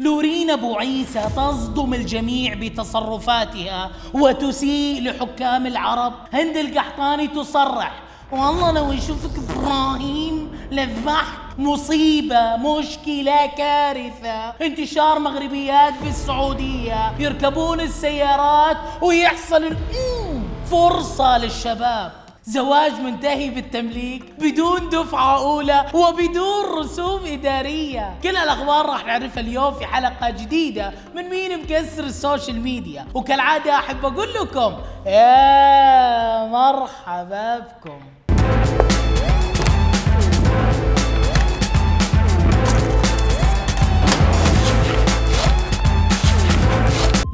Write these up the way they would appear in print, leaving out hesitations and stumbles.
لورين أبو عيسى تصدم الجميع بتصرفاتها وتسيء لحكام العرب. هند القحطاني تصرح: والله لو يشوفك إبراهيم لذبحك. مصيبة، مشكلة، كارثة. انتشار مغربيات في السعودية يركبون السيارات ويحصل فرصة للشباب. زواج منتهي بالتمليك بدون دفعة أولى وبدون رسوم إدارية. كل الأخبار راح نعرفها اليوم في حلقة جديدة من مين مكسر السوشيال ميديا. وكالعادة أحب أقول لكم يا مرحبا بكم.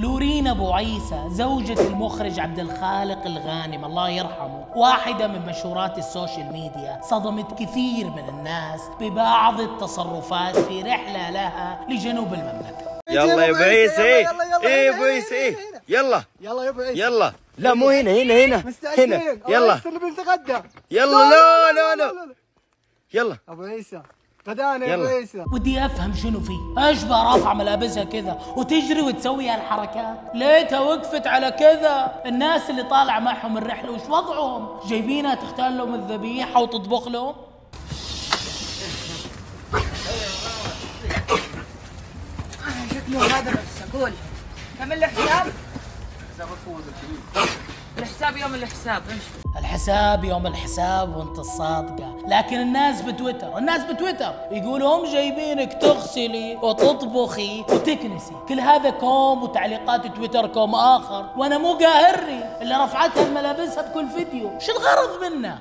لورين أبو عيسى زوجة المخرج عبدالخالق الغانم الله يرحمه، واحدة من مشهورات السوشيال ميديا، صدمت كثير من الناس ببعض التصرفات في رحلة لها لجنوب المملكة. يلا يا أبو عيسى، إيه أبو عيسى، يلا يلا يا أبو عيسى، يلا. لا مو هنا، هنا مستعجلين، يلا بنتغدى، يلا. لا لا لا، يلا أبو عيسى غدانا يا ريسة. ودي افهم شنو فيه، ايش بقى رافعه ملابسها كذا وتجري وتسوي هالحركات؟ ليتها وقفت على كذا. الناس اللي طالع معهم الرحله وش وضعهم؟ جايبينها تختار لهم الذبيحه وتطبخ لهم؟ شكله هذا بس اقول كمل الحساب. الحساب يوم الحساب، امشي. الحساب يوم الحساب وانت الصادقة. لكن الناس بتويتر يقولوا هم جايبينك تغسلي وتطبخي وتكنسي. كل هذا كوم، وتعليقات تويتر كوم آخر. وانا مو قاهري اللي رفعتها الملابسها بكل فيديو، شو الغرض منه؟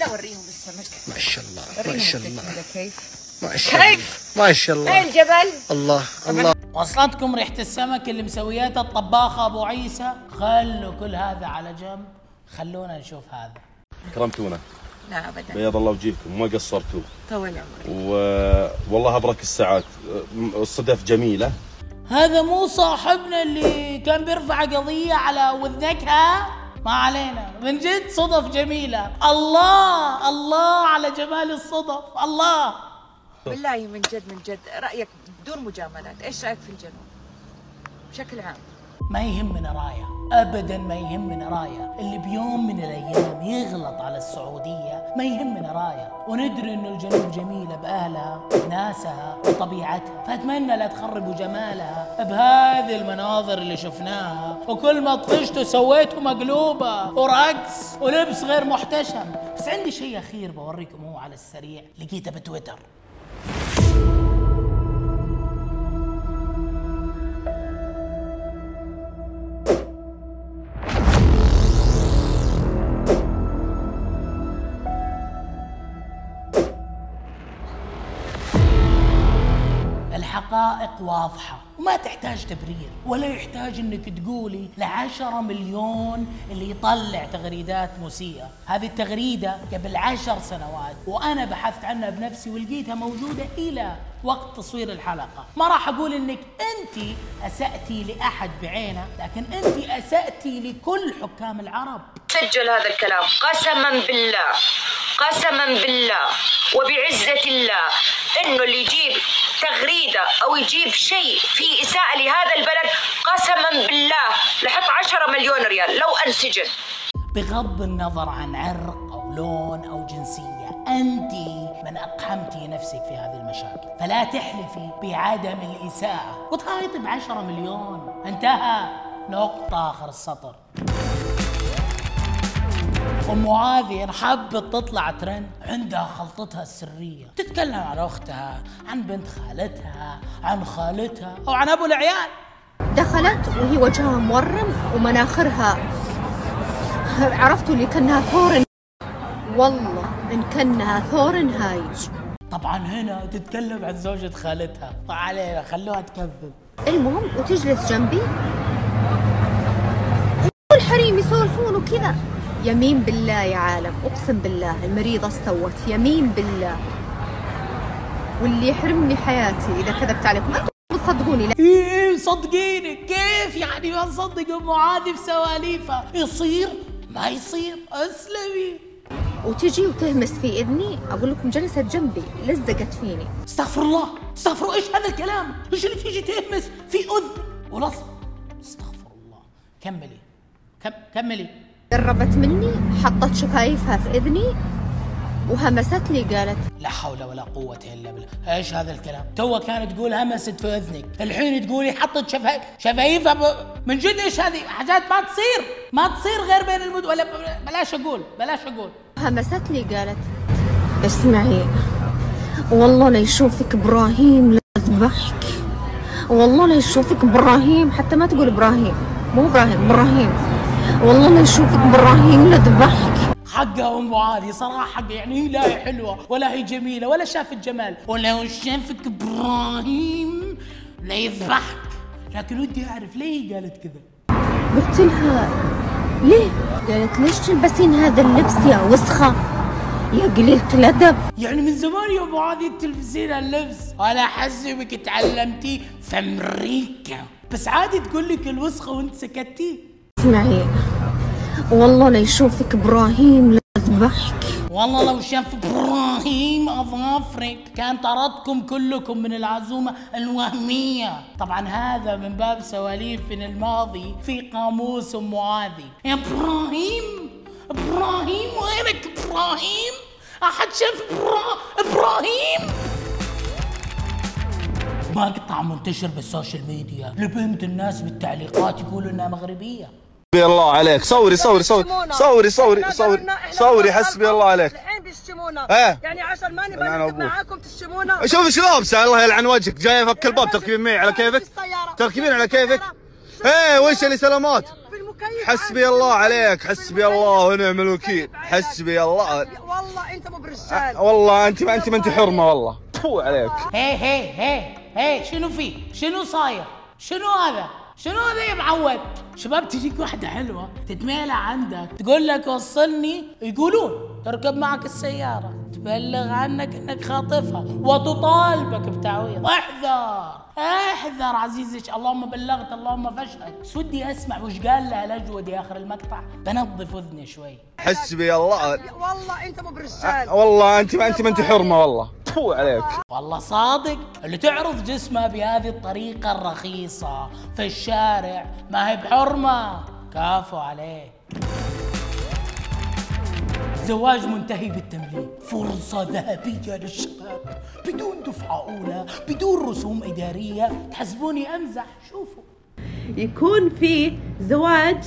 لا وريهم السمك. ما شاء الله ما شاء الله ما شاء الله ما شاء الله. ايه الجبل؟ الله الله. وصلتكم ريحة السمك اللي مسويتها الطباخة أبو عيسى؟ خلوا كل هذا على جنب، خلونا نشوف هذا. كرمتونا. لا أبدا، بيض الله وجهكم، ما قصرتوا. طول عمرك. والله أبرك الساعات، الصدف جميلة. هذا مو صاحبنا اللي كان بيرفع قضية على وذنكها؟ ما علينا، من جد صدف جميلة. الله الله على جمال الصدف، الله. والله من جد رأيك بدون مجاملات، ايش رأيك في الجنوب بشكل عام؟ ما يهمنا رايه، ابدا ما يهمنا رايه. اللي بيوم من الايام يغلط على السعوديه ما يهمنا رايه، وندري انه الجنوب جميله باهلها وناسها وطبيعتها، فاتمنى لا تخربوا جمالها بهذه المناظر اللي شفناها. وكل ما طفشتوا سويتوا مقلوبه ورقص ولبس غير محتشم. بس عندي شيء اخير بوريكم هو على السريع، لقيته بتويتر. الحقائق واضحة وما تحتاج تبرير، ولا يحتاج انك تقولي ل10 مليون اللي يطلع تغريدات مسيئة. هذه التغريدة قبل 10 سنوات وانا بحثت عنها بنفسي ولقيتها موجودة الى وقت تصوير الحلقة. ما راح اقول انك انت اسأتي لاحد بعينه، لكن انت اسأتي لكل حكام العرب. سجل هذا الكلام، قسما بالله قسما بالله وبعزة الله، انه اللي يجيب تغريدة أو يجيب شيء في إساءة لهذا البلد قسماً بالله لحط 10 مليون ريال لو أنسجن. بغض النظر عن عرق أو لون أو جنسية، أنت من أقحمتي نفسك في هذه المشاكل، فلا تحلفي بعدم الإساءة وتخايطي ب10 مليون. انتهى، نقطة آخر السطر. أم هذه حبت تطلع ترند، عندها خلطتها السرية، تتكلم عن أختها، عن بنت خالتها، عن خالتها، أو عن أبو العيال. دخلت وهي وجهها مورم ومناخرها، عرفتوا اللي كانها ثورن، والله إن كانها ثورن هايج. طبعا هنا تتكلم عن زوجة خالتها، فعلينا خلوها تكذب. المهم وتجلس جنبي والحريم يسولفون وكذا، يمين بالله يا عالم، أقسم بالله المريضة استوت، يمين بالله. واللي يحرمني حياتي إذا كذبت عليكم، أنتم بتصدقوني. إيه صدقيني، كيف يعني ما نصدق أم عادي بسواليفها؟ يصير ما يصير، أسلمي. وتجي وتهمس في إذني، أقول لكم جلست جنبي لزقت فيني. استغفر الله استغفروا، ايش هذا الكلام؟ ايش اللي تيجي تهمس في اذن ولصق؟ استغفر الله. كملي كملي. قربت مني، حطت شفايفها في اذني وهمست لي، قالت لا حول ولا قوة إلا بالله. إيش هذا الكلام؟ توه كانت تقول همست في أذنك، الحين تقولي حطت شفايفها من جد؟ إيش هذه حاجات ما تصير، ما تصير غير بين المد ولا بلاش أقول. همست لي قالت اسمعي والله لا يشوفك إبراهيم لا أذبحك، والله لا يشوفك إبراهيم، حتى ما تقول إبراهيم، مو إبراهيم، إبراهيم، والله لا يشوفك إبراهيم لا أذبحك. حقها أم معاذ صراحة، يعني لا هي حلوة ولا هي جميلة ولا شافت جمال، ولو شافك إبراهيم لا يذبحك، لكن ودي أعرف ليه قالت كذا. قلت لها ليه؟ قالت ليش تلبسين هذا اللبس يا وسخة يا قليلة الأدب؟ يعني من زمان يا أم معاذ تلبسين هاللبس، أنا حسي بك تعلمتي في أمريكا، بس عادي تقول لك الوسخة وأنت سكتتي. اسمعي والله لا يشوفك إبراهيم لا أذبحك، والله لو شاف إبراهيم أظافرك كان طردكم كلكم من العزومة الوهمية. طبعا هذا من باب سواليف من الماضي في قاموس أم معاذ. إبراهيم إبراهيم، وينك إبراهيم؟ أحد شاف إبراهيم؟ مقطع منتشر بالسوشيال ميديا لبهمة الناس بالتعليقات يقولوا إنها مغربية. حسبي الله عليك، صوري حسبي الله عليك. الحين بيشتمونا يعني عشان ماني بنكتب معاكم تشتمونا. شوف ايش لابسه، الله يلعن وجهك، جايه فك الباب تركبين معي على كيفك، تركبين على كيفك. وش اللي سلامات؟ حسبي الله عليك، حسبي الله ونعم الوكيل، حسبي الله. والله انت مو برجال، والله انت ما انت حرمه، والله فو عليك. هي هي هي هي شنو في؟ شنو صاير؟ شنو هذا يا معود؟ شباب تجيك واحدة حلوة تتميلها عندك تقول لك وصلني، يقولون تركب معك السيارة، تبلغ عنك انك خاطفها وتطالبك بتعويض. احذر عزيزك، اللهم بلغت اللهم فشلك. سودي اسمع وش قال لها الأجود يا اخر المقطع، بنظف اذني شوي. حسبي الله، والله انت مو برجال، والله انت ما انت حرمه، والله فو عليك. والله صادق اللي تعرض جسمها بهذه الطريقه الرخيصه في الشارع ما هي بحرمه، كافو عليه. زواج منتهي بالتمليك، فرصة ذهبية للشباب بدون دفعة أولى، بدون رسوم إدارية. تحسبوني أمزح؟ شوفوا يكون في زواج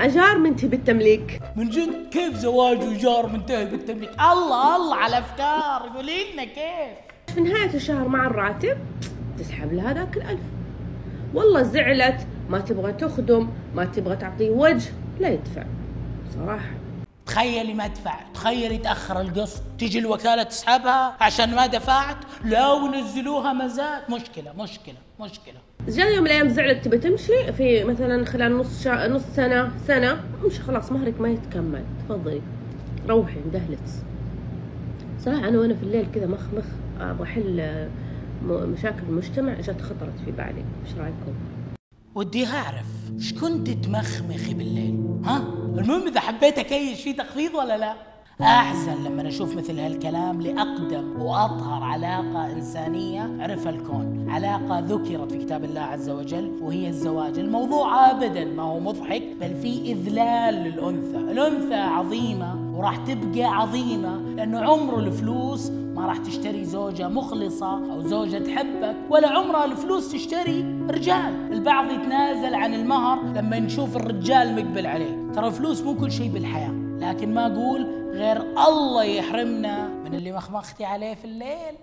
أجار منتهي بالتمليك. من جد كيف زواج وجار منتهي بالتمليك؟ الله على أفكار، قولي لنا كيف. في نهاية الشهر مع الراتب تسحب لهذاك ال1000. والله زعلت، ما تبغى تخدم، ما تبغى تعطيه وجه، لا يدفع صراحة. تخيلي مدفع، تخيلي تأخر القسط، تيجي الوكالة تسحبها عشان ما دفعت، لو نزلوها مزاد. مشكلة. جاء يوم من الأيام زعلت تبي تمشي، في مثلا خلال نص سنة، امشي خلاص مهرك ما يتكمل، تفضلي روحي مدهلت. صراحة أنا وأنا في الليل كذا مخمخ أبغى أحل مشاكل المجتمع، جت خطرت في بالي، إيش رأيكم؟ ودي أعرف إيش كنت تمخمخي بالليل؟ المهم إذا حبيت أكيش فيه تخفيض ولا لا؟ أحزن لما أشوف مثل هالكلام لأقدم وأطهر علاقة إنسانية عرفها الكون، علاقة ذكرت في كتاب الله عز وجل وهي الزواج. الموضوع أبداً ما هو مضحك، بل فيه إذلال للأنثى. الأنثى عظيمة وراح تبقى عظيمة، لأنه عمر الفلوس ما راح تشتري زوجة مخلصة أو زوجة تحبك، ولا عمرها الفلوس تشتري رجال. البعض يتنازل عن المهر لما نشوف الرجال مقبل عليه. ترى الفلوس مو كل شيء بالحياة، لكن ما أقول غير الله يحرمنا من اللي مخمختي عليه في الليل.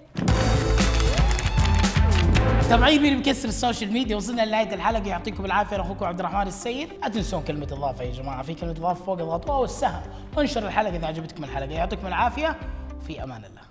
تابعين مين مكسر السوشيال ميديا. وصلنا لنهاية الحلقة، يعطيكم العافية. أخوكم عبد الرحمن السيد. لا تنسون كلمة إضافة يا جماعة، في كلمة إضافة فوق الأضواء والسهم، وانشر الحلقة إذا عجبتكم الحلقة. يعطيكم العافية، في أمان الله.